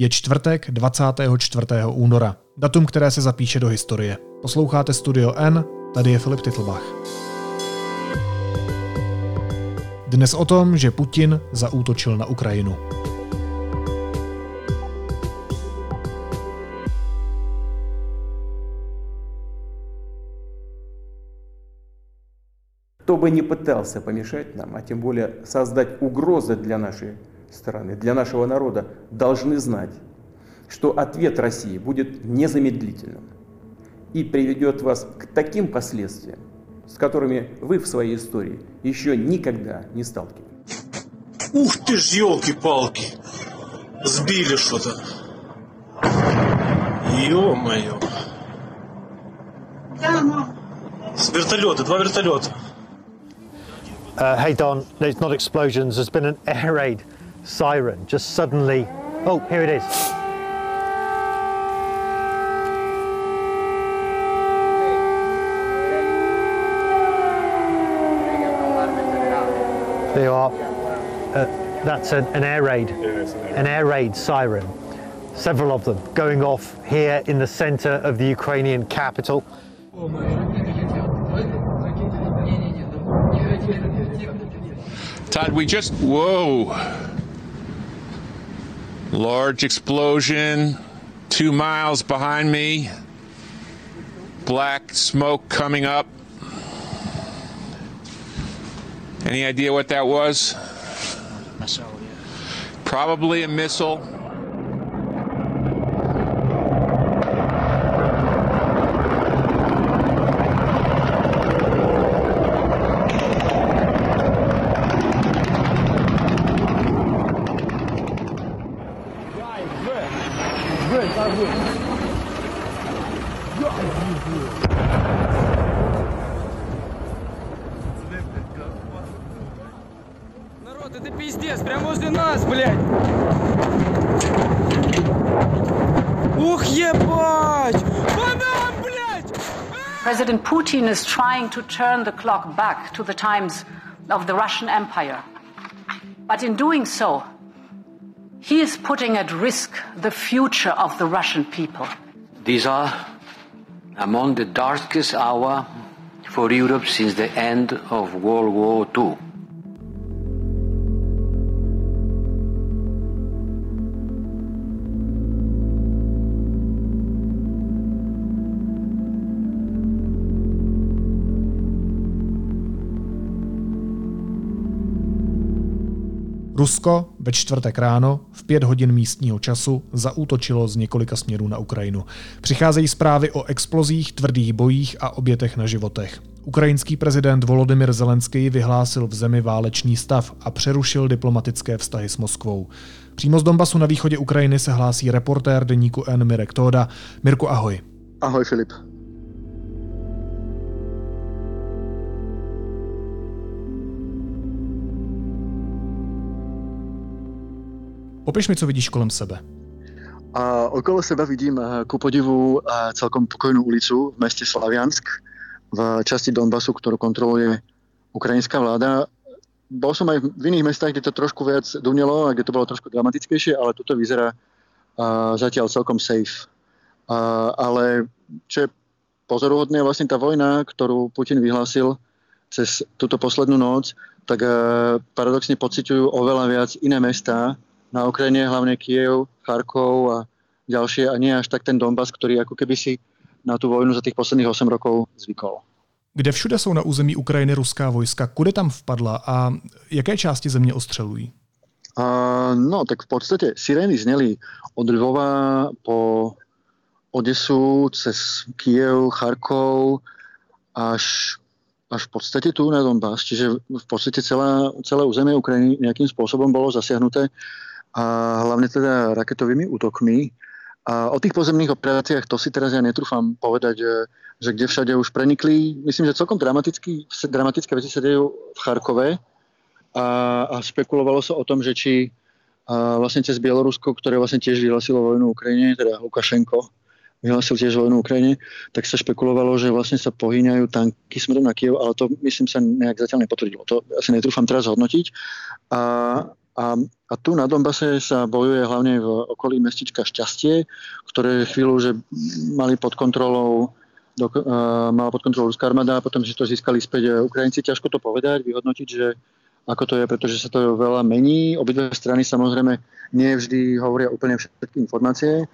Je čtvrtek 24. února. Datum, které se zapíše do historie. Posloucháte Studio N, tady je Filip Titlbach. Dnes o tom, že Putin zaútočil na Ukrajinu. Kdo by nepytался помешать nám, a tím bolje sozdat ugrozy dla naší страны, для нашего народа, должны знать, что ответ России будет незамедлительным и приведет вас к таким последствиям, с которыми вы в своей истории еще никогда не сталкивались. Ух ты ж, елки-палки! Сбили что-то! Ё-моё! С вертолета, два вертолета! Hey Don, there's not explosions, there's been an air raid. Siren just suddenly. Oh, here it is. They are. That's an air raid. An air raid siren. Several of them going off here in the centre of the Ukrainian capital. Todd, we just. Whoa. Large explosion, 2 miles behind me, black smoke coming up. Any idea what that was? Missile, yeah. Probably a missile. President Putin is trying to turn the clock back to the times of the Russian Empire. But in doing so, he is putting at risk the future of the Russian people. These are among the darkest hours for Europe since the end of World War II. Rusko ve čtvrtek ráno v 5 hodin místního času zaútočilo z několika směrů na Ukrajinu. Přicházejí zprávy o explozích, tvrdých bojích a obětech na životech. Ukrajinský prezident Volodymyr Zelenský vyhlásil v zemi válečný stav a přerušil diplomatické vztahy s Moskvou. Přímo z Donbasu na východě Ukrajiny se hlásí reportér deníku N Mirek Tóda. Mirko, ahoj. Ahoj, Filip. Popiš mi, co vidíš kolem sebe. Okolo sebe vidím ku podivu celkom pokojnou ulicu v městě Slaviansk v časti Donbasu, kterou kontroluje ukrajinská vláda. Bol som aj v iných mestách, kde to trošku viac dunelo a kde to bolo trošku dramatickejšie, ale toto vyzerá zatiaľ celkom safe. Ale čo je pozoruhodné, vlastne tá vojna, ktorú Putin vyhlásil cez túto poslednú noc, tak paradoxne pociťujú oveľa viac iné mestá na Ukrajine, hlavne Kyjev, Charkov a ďalšie, a nie až tak ten Donbas, ktorý ako keby si na tú vojnu za tých posledných 8 rokov zvykol. Kde všude sú na území Ukrajiny ruská vojska? Kude tam vpadla a jaké části země ostřelují? No, tak v podstate sirény zneli od Lvova po Odesu, cez Kyjev, Charkov, až v podstate tu na Donbas. Čiže v podstate celé územie Ukrajiny nejakým spôsobom bolo zasiahnuté a hlavne teda raketovými útokmi. A o tých pozemných operáciách to si teraz ja netrúfam povedať, že kde všade už prenikli. Myslím, že celkom dramatické veci sa dejú v Charkove a spekulovalo sa o tom, že či vlastne cez Bielorusko, ktoré vlastne tiež vyhlasilo vojnu Ukrajine, teda Lukašenko vyhlasil tiež vojnu Ukrajine, tak sa špekulovalo, že vlastne sa pohýňajú tanky smerom na Kyjev, ale to myslím sa nejak zatiaľ nepotvrdilo. To asi netrúfam teraz hodnotiť. A A tu na Donbase sa bojuje hlavne v okolí mestička Šťastie, ktoré chvíľu, že mala pod kontrolou ruská armáda, a potom, že to získali späť Ukrajinci. Ťažko to povedať, vyhodnotiť, že ako to je, pretože sa to veľa mení. Obidve strany samozrejme nie vždy hovoria úplne všetky informácie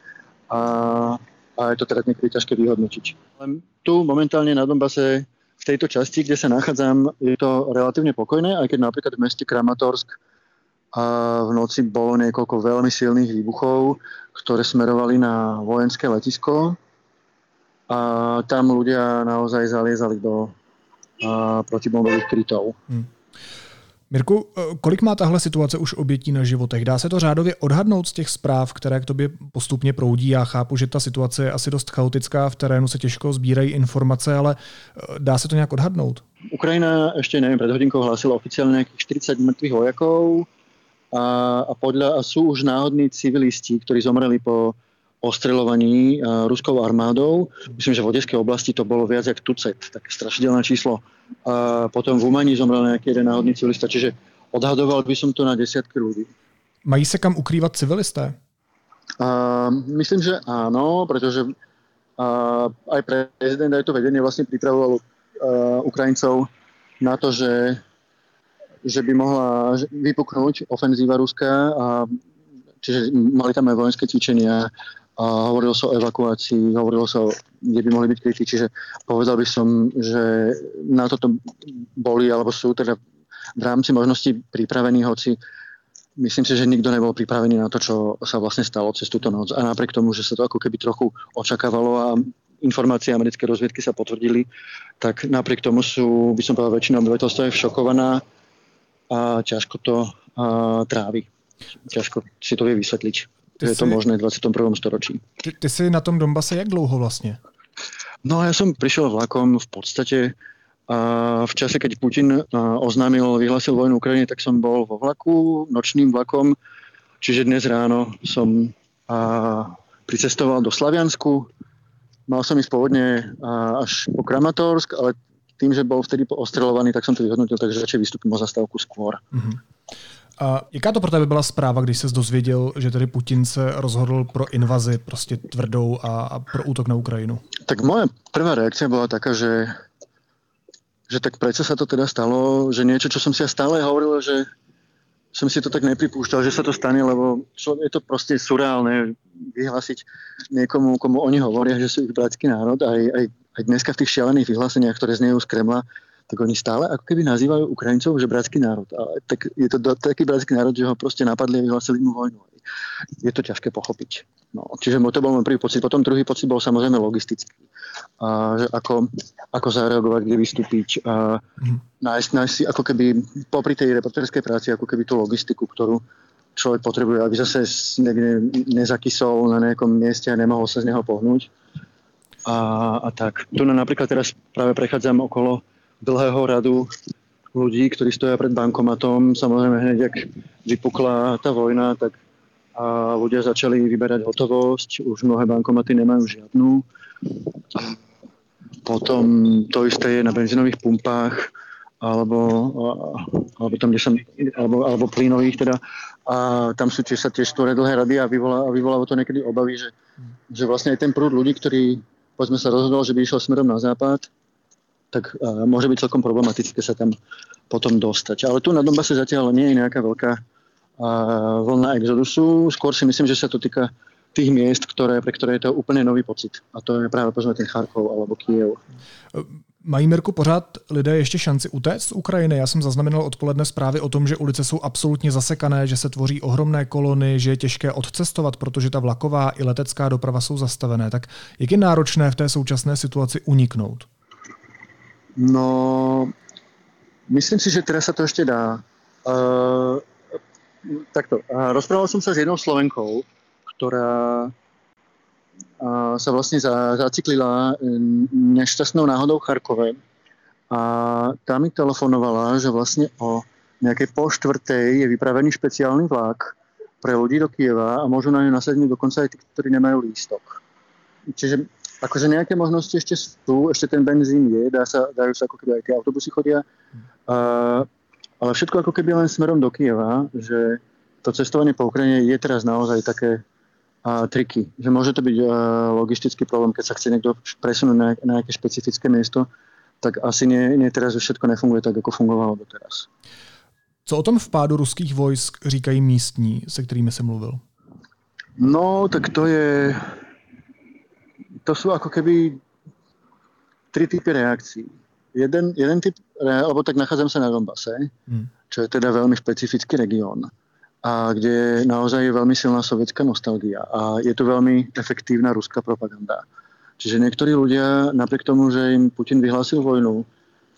a je to teda niekedy ťažké vyhodnotiť. Ale tu momentálne na Donbase, v tejto časti, kde sa nachádzam, je to relatívne pokojné, aj keď napríklad v meste Kramatorsk v noci bolo niekoľko veľmi silných výbuchov, ktoré smerovali na vojenské letisko. A tam ľudia naozaj zaliezali do protibombových krytov. Mirku, kolik má tahle situace už obětí na životech? Dá se to řádově odhadnout z těch zpráv, které k tobě postupně proudí? Já chápu, že ta situace je asi dost chaotická, v terénu se těžko sbírají informace, ale dá se to nějak odhadnout? Ukrajina ještě, nevím, před hodinkou hlásila oficiálně nějakých 40 mrtvých vojaků a jsou už náhodní civilisti, kteří zomreli po ostreľovaní ruskou armádou. Myslím, že v odeskej oblasti to bolo viac jak tucet, také strašidelné číslo. A potom v Umani zomrel nejaký jeden náhodný civilista, čiže odhadoval by som to na desiatky ľudí. Mají sa kam ukrývať civilisté? Myslím, že áno, pretože aj prezident, aj to vedenie vlastne pripravovalo Ukrajincov na to, že by mohla vypuknúť ofenzíva ruská, a čiže mali tam aj vojenské cvičenia a hovorilo sa o evakuácii, hovorilo sa, kde by mohli byť krytí, čiže povedal by som, že na toto boli alebo sú teda v rámci možností pripravení, hoci myslím si, že nikto nebol pripravený na to, čo sa vlastne stalo cez túto noc. A napriek tomu, že sa to ako keby trochu očakávalo a informácie americké rozviedky sa potvrdili, tak napriek tomu sú, by som povedal, väčšina obyvateľstva je šokovaná a ťažko to trávi. Ťažko si to vie vysvetliť. Je to možné v 21. storočí. Ty si na tom Donbase jak dlouho vlastne? No ja som prišiel vlakom v podstate v čase, keď Putin vyhlásil vojnu Ukrajine, tak som bol vo vlaku, nočným vlakom. Čiže dnes ráno som pricestoval do Slaviansku. Mal som ísť pôvodne až po Kramatorsk, ale tým, že bol vtedy ostreľovaný, tak som to vyhodnotil, takže radšej vystúpim o zastávku skôr. Mhm. A jaká to pro tebe byla zpráva, když ses dozvěděl, že tedy Putin se rozhodl pro invazi prostě tvrdou a pro útok na Ukrajinu? Tak moje prvá reakcia bola taká, že tak prečo sa to teda stalo, že niečo, čo som si ja stále hovoril, že som si to tak nepripúšťal, že sa to stane, lebo je to proste surreálne vyhlásiť niekomu, komu oni hovoria, že sú ich bratský národ, aj dneska v tých šialených vyhláseniach, ktoré znejú z Kremla, tak oni stále ako keby nazývajú Ukrajincov, že bratský národ. A tak je to taký bratský národ, že ho proste napadli a vyhlásili mu vojnu. Je to ťažké pochopiť. No, čiže to bol môj prvý pocit. Potom druhý pocit bol samozrejme logistický. Že ako zareagovať, kde vystúpiť. Nájsť ako keby popri tej reportérskej práci ako keby tú logistiku, ktorú človek potrebuje, aby zase niekde nezakysol na nejakom mieste a nemohol sa z neho pohnúť. A tak. Tu napríklad teraz práve prechádzam okolo dlhého radu ľudí, ktorí stoja pred bankomatom. Samozrejme, hneď ak vypukla tá vojna, tak a ľudia začali vyberať hotovosť. Už mnohé bankomaty nemajú žiadnu. Potom to isté je na benzínových pumpách alebo plynových teda. A tam sú tiež ktoré dlhé rady a vyvolalo to niekedy obavy, že vlastne aj ten prúd ľudí, ktorý povedzme sa rozhodol, že by išiel smerom na západ, tak môže byť celkom problematické sa tam potom dostať. Ale tu na Donbase zatiaľ nie je nejaká veľká vlna exodusu. Skôr si myslím, že sa to týka tých miest, pre ktoré je to úplne nový pocit. A to je práve poznať ten Charkov alebo Kyjev. Mají, Mirku, pořád lidé ještě šanci utéct z Ukrajiny? Já jsem zaznamenal odpoledne zprávy o tom, že ulice jsou absolutně zasekané, že se tvoří ohromné kolony, že je těžké odcestovat, protože ta vlaková i letecká doprava jsou zastavené. Tak jak je náročné v té současné situaci uniknout? No, myslím si, že teraz sa to ešte dá. Takto. Rozprával som sa s jednou Slovenkou, ktorá sa vlastne zaciklila nešťastnou náhodou v Charkove. A tá mi telefonovala, že vlastne o nejakej 15:00 je vypravený špeciálny vlak pre ľudí do Kyjeva a môžu na ňu nasadniť dokonca aj tí, ktorí nemajú lístok. Čiže akože nejaké možnosti ešte sú, ešte ten benzín je, dajú sa ako keby aj tie autobusy chodia, ale všetko ako keby len smerom do Kyjeva, že to cestovanie po Ukrajine je teraz naozaj také triky, že môže to byť logistický problém, keď sa chce niekto presunúť na nejaké špecifické miesto, tak asi nie teraz už všetko nefunguje tak, ako fungovalo doteraz. Co o tom vpádu ruských vojsk říkají místní, se kterými jsem mluvil? No, tak to sú ako keby tri typy reakcií. Jeden typ, alebo tak nachádzam sa na Donbase, čo je teda veľmi špecifický región, a kde naozaj je veľmi silná sovietská nostalgia a je tu veľmi efektívna ruská propaganda. Čiže niektorí ľudia, napriek tomu, že im Putin vyhlásil vojnu,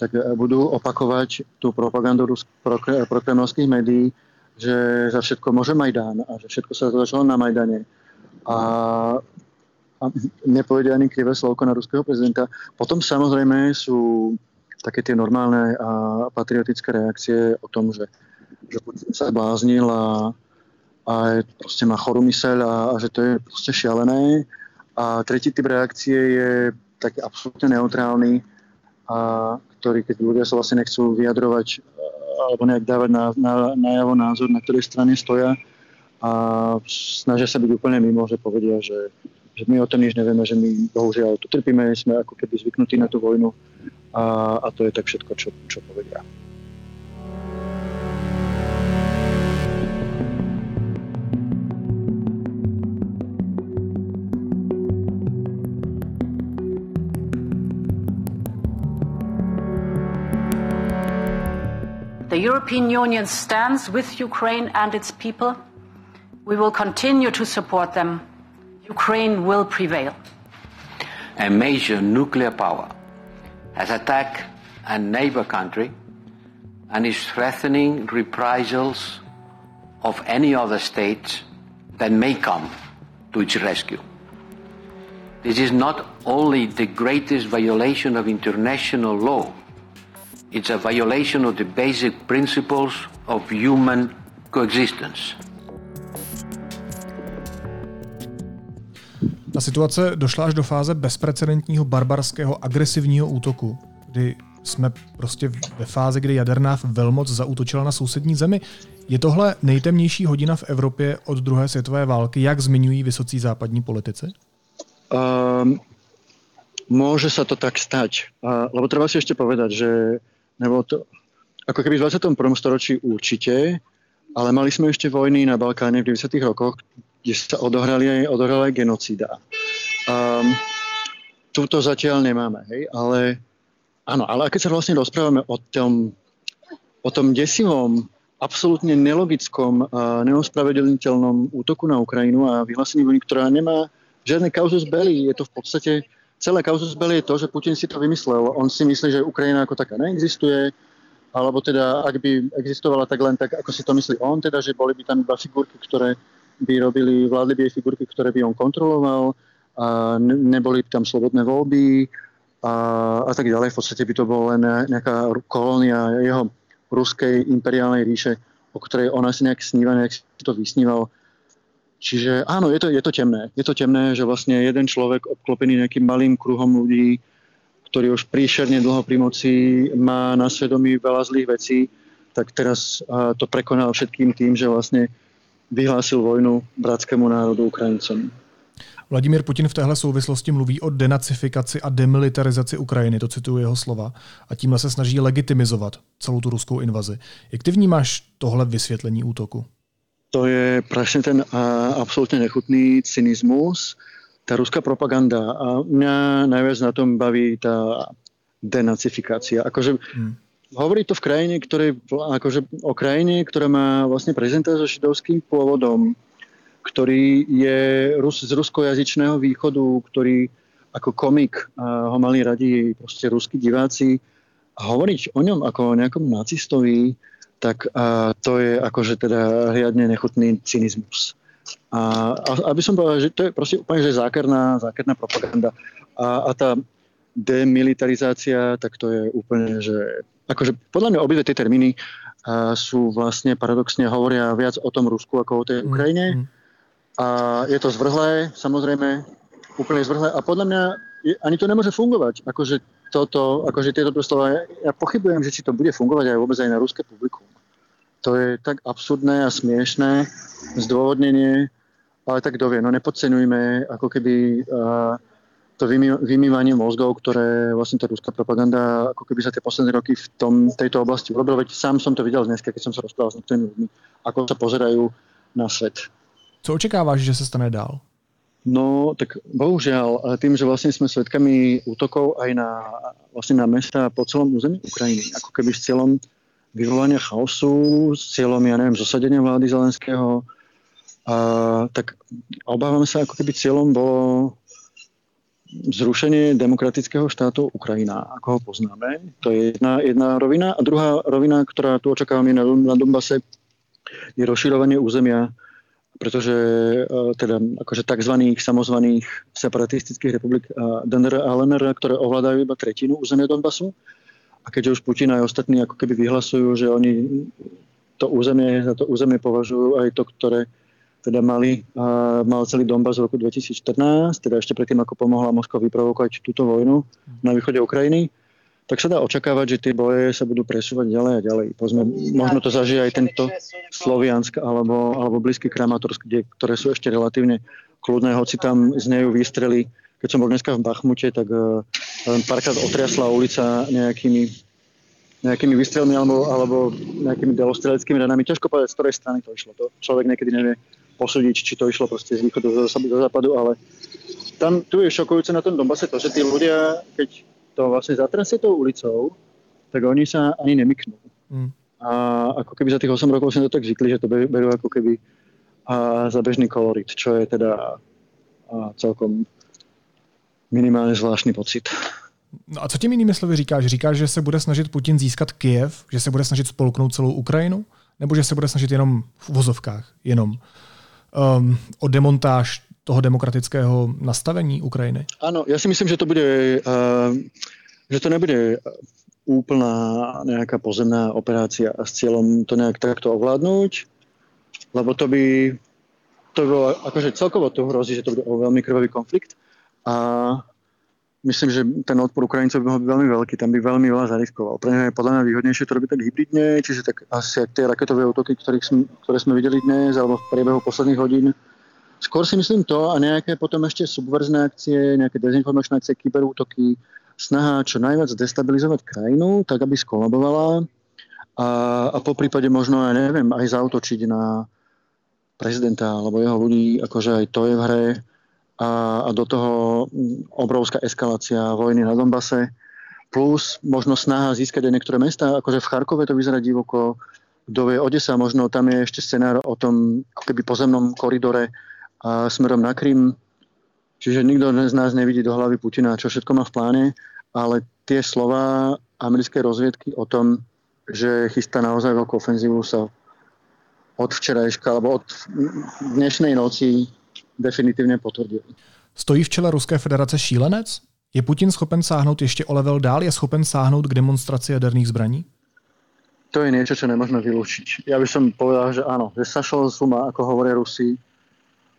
tak budú opakovať tú propagandu prokremelských médií, že za všetko môže Majdán a že všetko sa začalo na Majdane. A nepovedia ani krivé slovko na ruského prezidenta. Potom samozrejme sú také tie normálne a patriotické reakcie o tom, že Putin sa bláznil a proste má chorú myseľ a že to je proste šialené. A tretí typ reakcie je taký absolútne neutrálny, a ktorý, keď ľudia sa vlastne nechcú vyjadrovať alebo nejak dávať najavo názor, na ktorej strane stoja a snažia sa byť úplne mimo, že povedia, že my o tom nič nevieme, že my bohužiaľ tu trpíme, sme ako keby zvyknutí na tú vojnu a to je tak všetko, čo povedia. The European Union stands with Ukraine and its people. We will continue to support them. Ukraine will prevail. A major nuclear power has attacked a neighbor country and is threatening reprisals of any other states that may come to its rescue. This is not only the greatest violation of international law, it's a violation of the basic principles of human coexistence. Ta situace došla až do fáze bezprecedentního barbarského agresivního útoku, kdy jsme prostě ve fázi, kdy jaderná velmoc zaútočila na sousední zemi. Je tohle nejtemnější hodina v Evropě od druhé světové války, jak zmiňují vysocí západní politici? Môže sa to tak stať. Lebo treba si ešte povedať, že nebolo to ako keby v 21. storočí určite, ale mali sme ešte vojny na Balkáne v 90. rokoch, kde sa odohrala aj genocída. Tuto zatiaľ nemáme, hej? Ale keď sa vlastne rozprávame o tom desivom, absolútne nelogickom a neospravedlniteľnom útoku na Ukrajinu a vyhlásení vojny, ktorá nemá žiadne causus belli, je to v podstate... Celé kauzus belli je to, že Putin si to vymyslel. On si myslí, že Ukrajina ako taká neexistuje, alebo teda, ak by existovala, tak len tak, ako si to myslí on, teda, že boli by tam iba figurky, ktoré by vládli by jej figurky, ktoré by on kontroloval, a neboli by tam slobodné voľby a tak ďalej. V podstate by to bola len nejaká kolónia jeho ruskej imperiálnej ríše, o ktorej on asi nejak sníva, nejak si to vysníval. Čiže áno, je to temné, že vlastne jeden človek obklopený nejakým malým kruhom ľudí, ktorý už príšerne dlho pri moci má na svedomí veľa zlých vecí, tak teraz to prekonal všetkým tým, že vlastne vyhlásil vojnu bratskému národu Ukrajincom. Vladimír Putin v téhle souvislosti mluví o denacifikaci a demilitarizaci Ukrajiny, to cituju jeho slova, a tímhle se snaží legitimizovat celou tu ruskou invazi. Jak ty vnímáš tohle vysvětlení útoku? To je presne ten absolútne nechutný cynizmus, tá ruská propaganda. A mňa najviac na tom baví tá denacifikácia. Hovorí to v krajine, o krajine, ktorá má vlastne prezidenta so židovským pôvodom, ktorý je z ruskojazyčného východu, ktorý ako komik ho mali radi proste ruskí diváci. A hovoriť o ňom ako o nejakom nacistovi, tak to je akože teda riadne nechutný cynizmus. A aby som povedal, že to je proste úplne že zákerná propaganda. A tá demilitarizácia, tak to je úplne, že... Akože podľa mňa obidve tie termíny sú vlastne paradoxne hovoria viac o tom Rusku ako o tej Ukrajine. A je to zvrhlé, samozrejme, úplne zvrhlé. A podľa mňa ani to nemôže fungovať. Akože tieto slova, ja pochybujem, že či to bude fungovať aj vôbec aj na ruské publikum. To je tak absurdné a smiešné zdôvodnenie, ale tak kto vie, no nepodceňujme ako keby to vymývanie mozgov, ktoré vlastne tá ruská propaganda ako keby sa tie posledné roky v tejto oblasti urobilo. Veď sám som to videl dneska, keď som sa rozprával s niektorými ľuďmi, ako sa pozerajú na svet. Co očekáváš, že sa stane dál? No, tak bohužiaľ, tým, že vlastne sme svedkami útokov aj na mesta po celom území Ukrajiny, ako keby s cieľom vyvolania chaosu, s cieľom, ja neviem, zosadenia vlády Zelenského, tak obávam sa, ako keby cieľom bolo zrušenie demokratického štátu Ukrajina, ako ho poznáme. To je jedna rovina. A druhá rovina, ktorá tu očakávam, je na Donbase, je rozširovanie územia, pretože teda akože takzvaných samozvaných separatistických republik DNR a LNR, ktoré ovládajú iba tretinu územia Donbasu. A keďže už Putin a ostatní ako keby vyhlasujú, že oni to územie považujú aj to, ktoré teda mal celý Donbas v roku 2014, teda ešte predtým, ako pomohla Moskva vyprovokovať túto vojnu na východe Ukrajiny, tak sa dá očakávať, že tie boje sa budú presúvať ďalej a ďalej. Možno to zažije aj tento Slaviansk alebo blízky Kramatorsk, ktoré sú ešte relatívne kľudné, hoci tam znejú výstrely. Keď som bol dneska v Bachmute, tak párkrát otriasla ulica nejakými výstrelmi alebo nejakými delostreleckými ranami. Ťažko povedať, z ktorej strany to išlo. To človek niekedy nevie posúdiť, či to išlo proste z východu do západu, ale tu je šokujúce na tom Donbase to, že tí ľudia, keď to vlastne zatrasie tou ulicou, tak oni sa ani nemyknú. A ako keby za tých 8 rokov sme to tak zvykli, že to berú ako keby za bežný kolorit, čo je teda celkom minimálne zvláštny pocit. No a co tím jinými slovy říkáš? Říkáš, že se bude snažit Putin získat Kyjev? Že se bude snažit spolknout celou Ukrajinu? Nebo že se bude snažit jenom v uvozovkách, jenom o demontáž toho demokratického nastavení Ukrajiny? Ano, já si myslím, že to bude, že to nebude úplná nejaká pozemná operácia a s cieľom to nejak takto ovládnuť, lebo to by bolo, akože celkovo to hrozí, že to bude veľmi krvavý konflikt a myslím, že ten odpor Ukrajincov by mohol byť veľmi veľký, tam by veľmi veľa zariskoval. Pre neho je podľa mňa výhodnejšie to robiť tak hybridne, čiže tak asi tie raketové útoky, ktoré sme videli dnes alebo v priebehu posledných hodín. Skôr si myslím to a nejaké potom ešte subverzné akcie, nejaké dezinformačné akcie, kyberútoky, snaha čo najviac destabilizovať krajinu, tak aby skolabovala a po prípade možno, ja neviem, aj zaútočiť na prezidenta alebo jeho ľudí, akože aj to je v hre a do toho obrovská eskalácia vojny na Donbase, plus možno snaha získať aj niektoré mesta, akože v Charkove to vyzerá divoko, kto vie, Odesa, možno tam je ešte scenár o tom keby pozemnom koridore a smerom na Krym. Čiže nikto z nás nevidí do hlavy Putina, čo všetko má v pláne, ale tie slová americké rozviedky o tom, že chystá naozaj veľkú ofenzívu, sa od včerajška alebo od dnešnej noci definitívne potvrdili. Stojí v čele Ruské federace šílenec? Je Putin schopen sáhnout ještě o level dál? Je schopen sáhnout k demonstraci jaderných zbraní? To je niečo, čo nemôžeme vylúčiť. Ja by som povedal, že áno, že sašol suma, ako hovoria Rusi,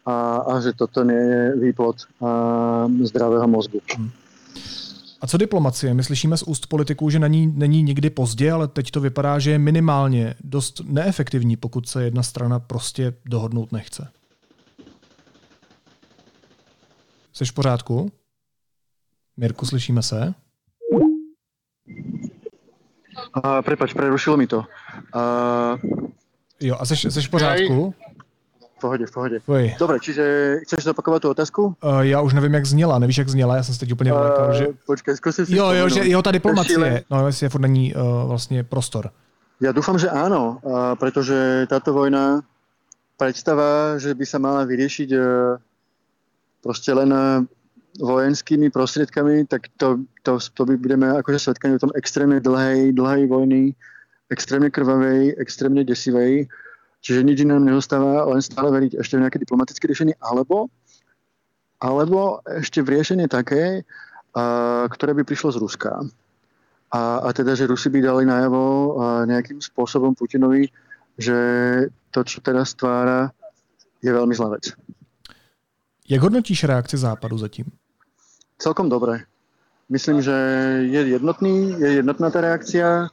a že toto nie je výplod zdravého mozgu. A co diplomacie? My slyšíme z úst politiků, že na ní není nikdy pozdě, ale teď to vypadá, že je minimálně dost neefektivní, pokud se jedna strana prostě dohodnout nechce. Jseš v pořádku? Mirku, slyšíme se? Prepáč, prerušilo mi to. Jo, a seš v pořádku? V pohode. Dobre, čiže chceš zopakovať tú otázku? Ja už neviem, jak zněla, já jsem se teď úplně vlekal, že... Počkej, zkusím si... Jo, že jeho ta diplomacie, no jestli je furt není vlastně prostor. Ja dúfam, že áno, pretože táto vojna predstava, že by sa mala vyriešiť proste len vojenskými prostriedkami, tak to by budeme akože svedkani o tom extrémne dlhej vojny, extrémne krvavej, extrémne desivej. Čiže nič nám nezostáva len stále veriť ešte v nejaké diplomatické riešenie, alebo ešte v riešenie také, ktoré by prišlo z Ruska. A teda, že Rusi by dali najavo nejakým spôsobom Putinovi, že to, čo teraz stvára, je veľmi zlá vec. Jak hodnotíš reakci Západu zatím? Celkom dobre. Myslím, že je jednotná tá reakcia.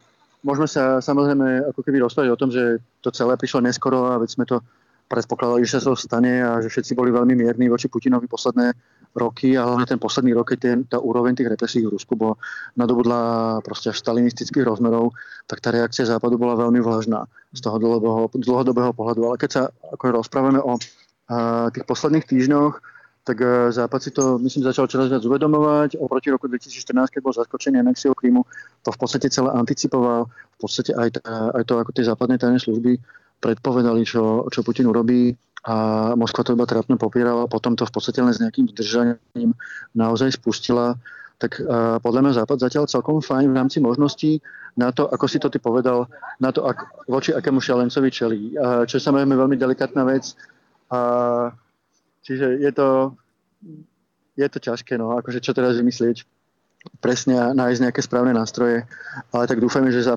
Môžeme sa samozrejme ako keby rozprávať o tom, že to celé prišlo neskoro a veď sme to predpokladali, že sa to stane a že všetci boli veľmi mierni voči Putinovi posledné roky a hlavne ten posledný rok, keď tá úroveň tých represí v Rusku bola nadobudla proste až stalinistických rozmerov, tak tá reakcia Západu bola veľmi vlažná z toho dlhodobého pohľadu. Ale keď sa ako rozprávame o tých posledných týždňoch, tak Západ si to, myslím, začal čoraz viac uvedomovať. Oproti roku 2014, keď bol zaskočený anexiou Krymu, to v podstate celé anticipoval. V podstate aj to, ako tie západné tajné služby predpovedali, čo Putin urobí. A Moskva to iba trápne popierala. Potom to v podstate len s nejakým držaním naozaj spustila. Tak podľa mňa Západ zatiaľ celkom fajn v rámci možností na to, ako si to ty povedal, na to, voči akému šialencovi čelí. Čo je samozrejme veľmi delikátna vec. Čiže je to ťažké, no, akože čo teraz vymyslieť presne a nájsť nejaké správne nástroje, ale tak dúfajme, že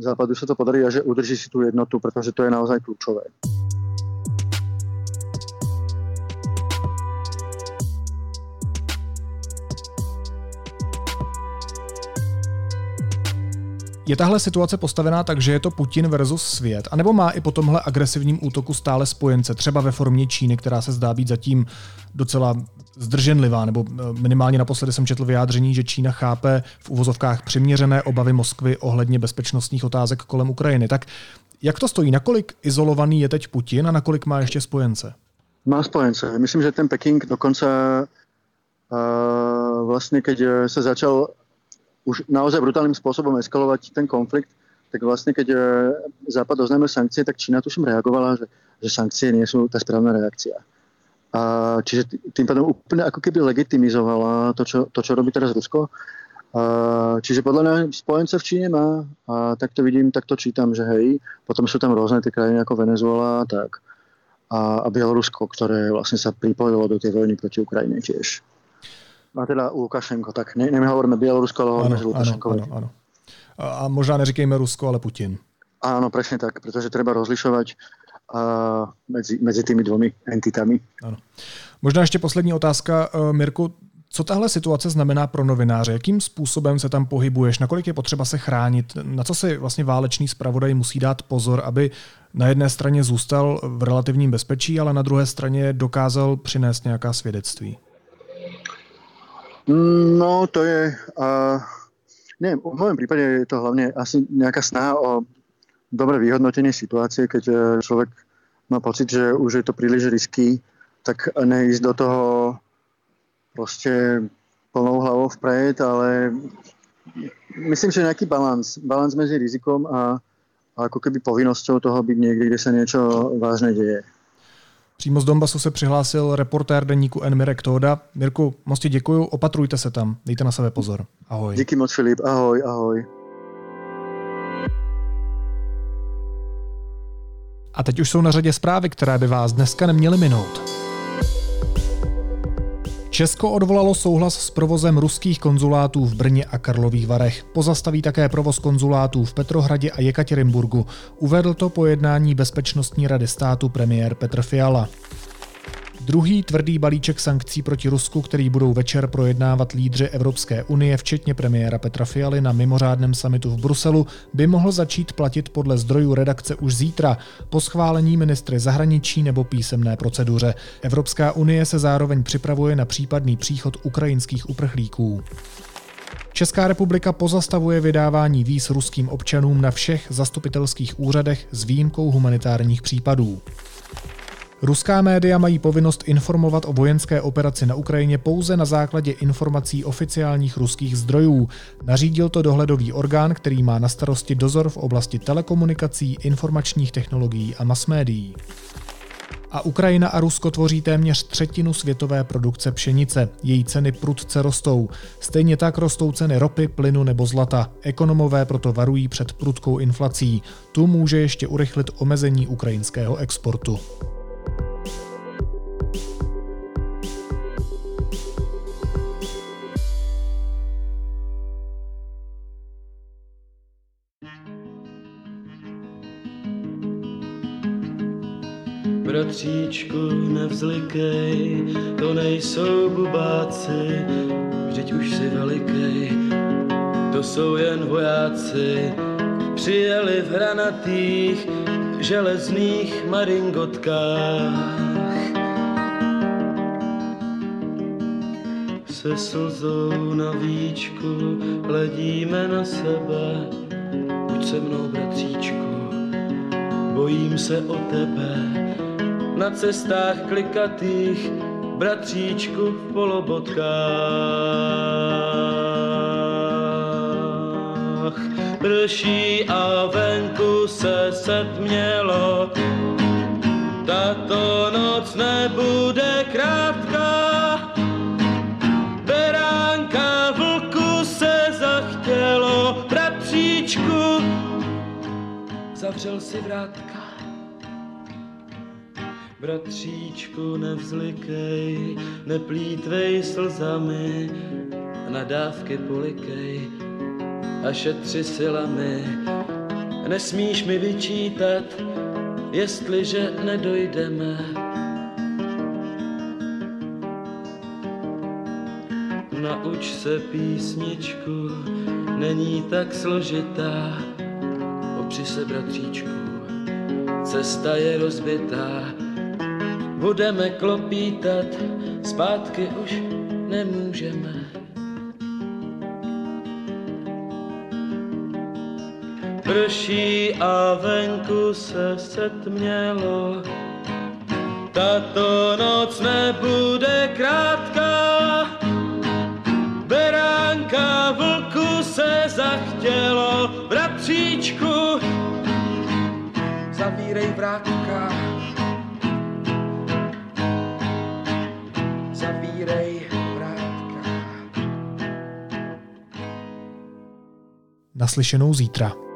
Západu sa to podarí a že udrží si tú jednotu, pretože to je naozaj kľúčové. Je tahle situace postavená tak, že je to Putin versus svět, anebo má i po tomhle agresivním útoku stále spojence, třeba ve formě Číny, která se zdá být zatím docela zdrženlivá, nebo minimálně naposledy jsem četl vyjádření, že Čína chápe v uvozovkách přiměřené obavy Moskvy ohledně bezpečnostních otázek kolem Ukrajiny. Tak jak to stojí? Nakolik izolovaný je teď Putin a nakolik má ještě spojence? Má spojence. Myslím, že ten Peking dokonce vlastně, když se začal už naozaj brutálnym spôsobom eskalovať ten konflikt, tak vlastne keď Západ oznámil sankcie, tak Čína tuším reagovala, že sankcie nie sú tá správna reakcia. A čiže tým pádom úplne ako keby legitimizovala to, čo robí teraz Rusko. Čiže podľa mňa spojence v Číne má a tak to vidím, tak to čítam, že hej, potom sú tam rôzne tie krajiny ako Venezuela tak, a Bielorusko, ktoré vlastne sa pripojilo do tej vojny proti Ukrajine tiež. A teda Lukašenko, tak nevím, hovoríme Bělorusko, ale hovoríme, že Lukašenko. Ano. A možná neříkejme Rusko, ale Putin. Ano, přesně tak, protože treba rozlišovat mezi těmi dvomi entitami. Ano. Možná ještě poslední otázka, Mirku. Co tahle situace znamená pro novináře? Jakým způsobem se tam pohybuješ? Nakolik je potřeba se chránit? Na co si vlastně válečný zpravodaj musí dát pozor, aby na jedné straně zůstal v relativním bezpečí, ale na druhé straně dokázal přinést nějaká svědectví? No, to je... neviem, v mojom prípade je to hlavne asi nejaká snaha o dobré vyhodnotenie situácie, keď človek má pocit, že už je to príliš risky, tak neísť do toho proste plnou hlavou vpred, ale myslím, že nejaký balans. Balans medzi rizikom a ako keby povinnosťou toho byť niekde, kde sa niečo vážne deje. Přímo z Donbasu se přihlásil reportér deníku N. Mirek Tóda. Mirku, moc ti děkuju, opatrujte se tam, dejte na sebe pozor. Ahoj. Díky moc, Filip, ahoj. A teď už jsou na řadě zprávy, které by vás dneska neměly minout. Česko odvolalo souhlas s provozem ruských konzulátů v Brně a Karlových Varech. Pozastaví také provoz konzulátů v Petrohradě a Jekaterinburgu. Uvedl to po jednání Bezpečnostní rady státu premiér Petr Fiala. Druhý tvrdý balíček sankcí proti Rusku, který budou večer projednávat lídři Evropské unie, včetně premiéra Petra Fialy na mimořádném summitu v Bruselu, by mohl začít platit podle zdrojů redakce už zítra, po schválení ministry zahraničí nebo písemné proceduře. Evropská unie se zároveň připravuje na případný příchod ukrajinských uprchlíků. Česká republika pozastavuje vydávání víz ruským občanům na všech zastupitelských úřadech s výjimkou humanitárních případů. Ruská média mají povinnost informovat o vojenské operaci na Ukrajině pouze na základě informací oficiálních ruských zdrojů. Nařídil to dohledový orgán, který má na starosti dozor v oblasti telekomunikací, informačních technologií a masmédií. A Ukrajina a Rusko tvoří téměř třetinu světové produkce pšenice. Její ceny prudce rostou. Stejně tak rostou ceny ropy, plynu nebo zlata. Ekonomové proto varují před prudkou inflací. Tu může ještě urychlit omezení ukrajinského exportu. Bratříčku, nevzlikej, to nejsou bubáci, vždyť už si velikej, to to jsou jen vojáci. Přijeli v hranatých, železných maringotkách. Se slzou na víčku hledíme na sebe. Buď se mnou, bratříčku, bojím se o tebe. Na cestách klikatých, bratříčku, v polobotkách. Prší a venku se setmělo, tato noc nebude krátká. Beránka vlku se zachtělo, bratříčku, zavřel si vrátka. Bratříčku, nevzlikej, neplýtvej slzami, na dávky polikej a šetři silami. Nesmíš mi vyčítat, jestliže nedojdeme. Nauč se písničku, není tak složitá. Opři se, bratříčku, cesta je rozbitá. Budeme klopítat, zpátky už nemůžeme. Prší a venku se setmělo, tato noc nebude krátká. Beránka vlku se zachtělo, bratříčku, zavírej vrátka. Naslyšenou zítra.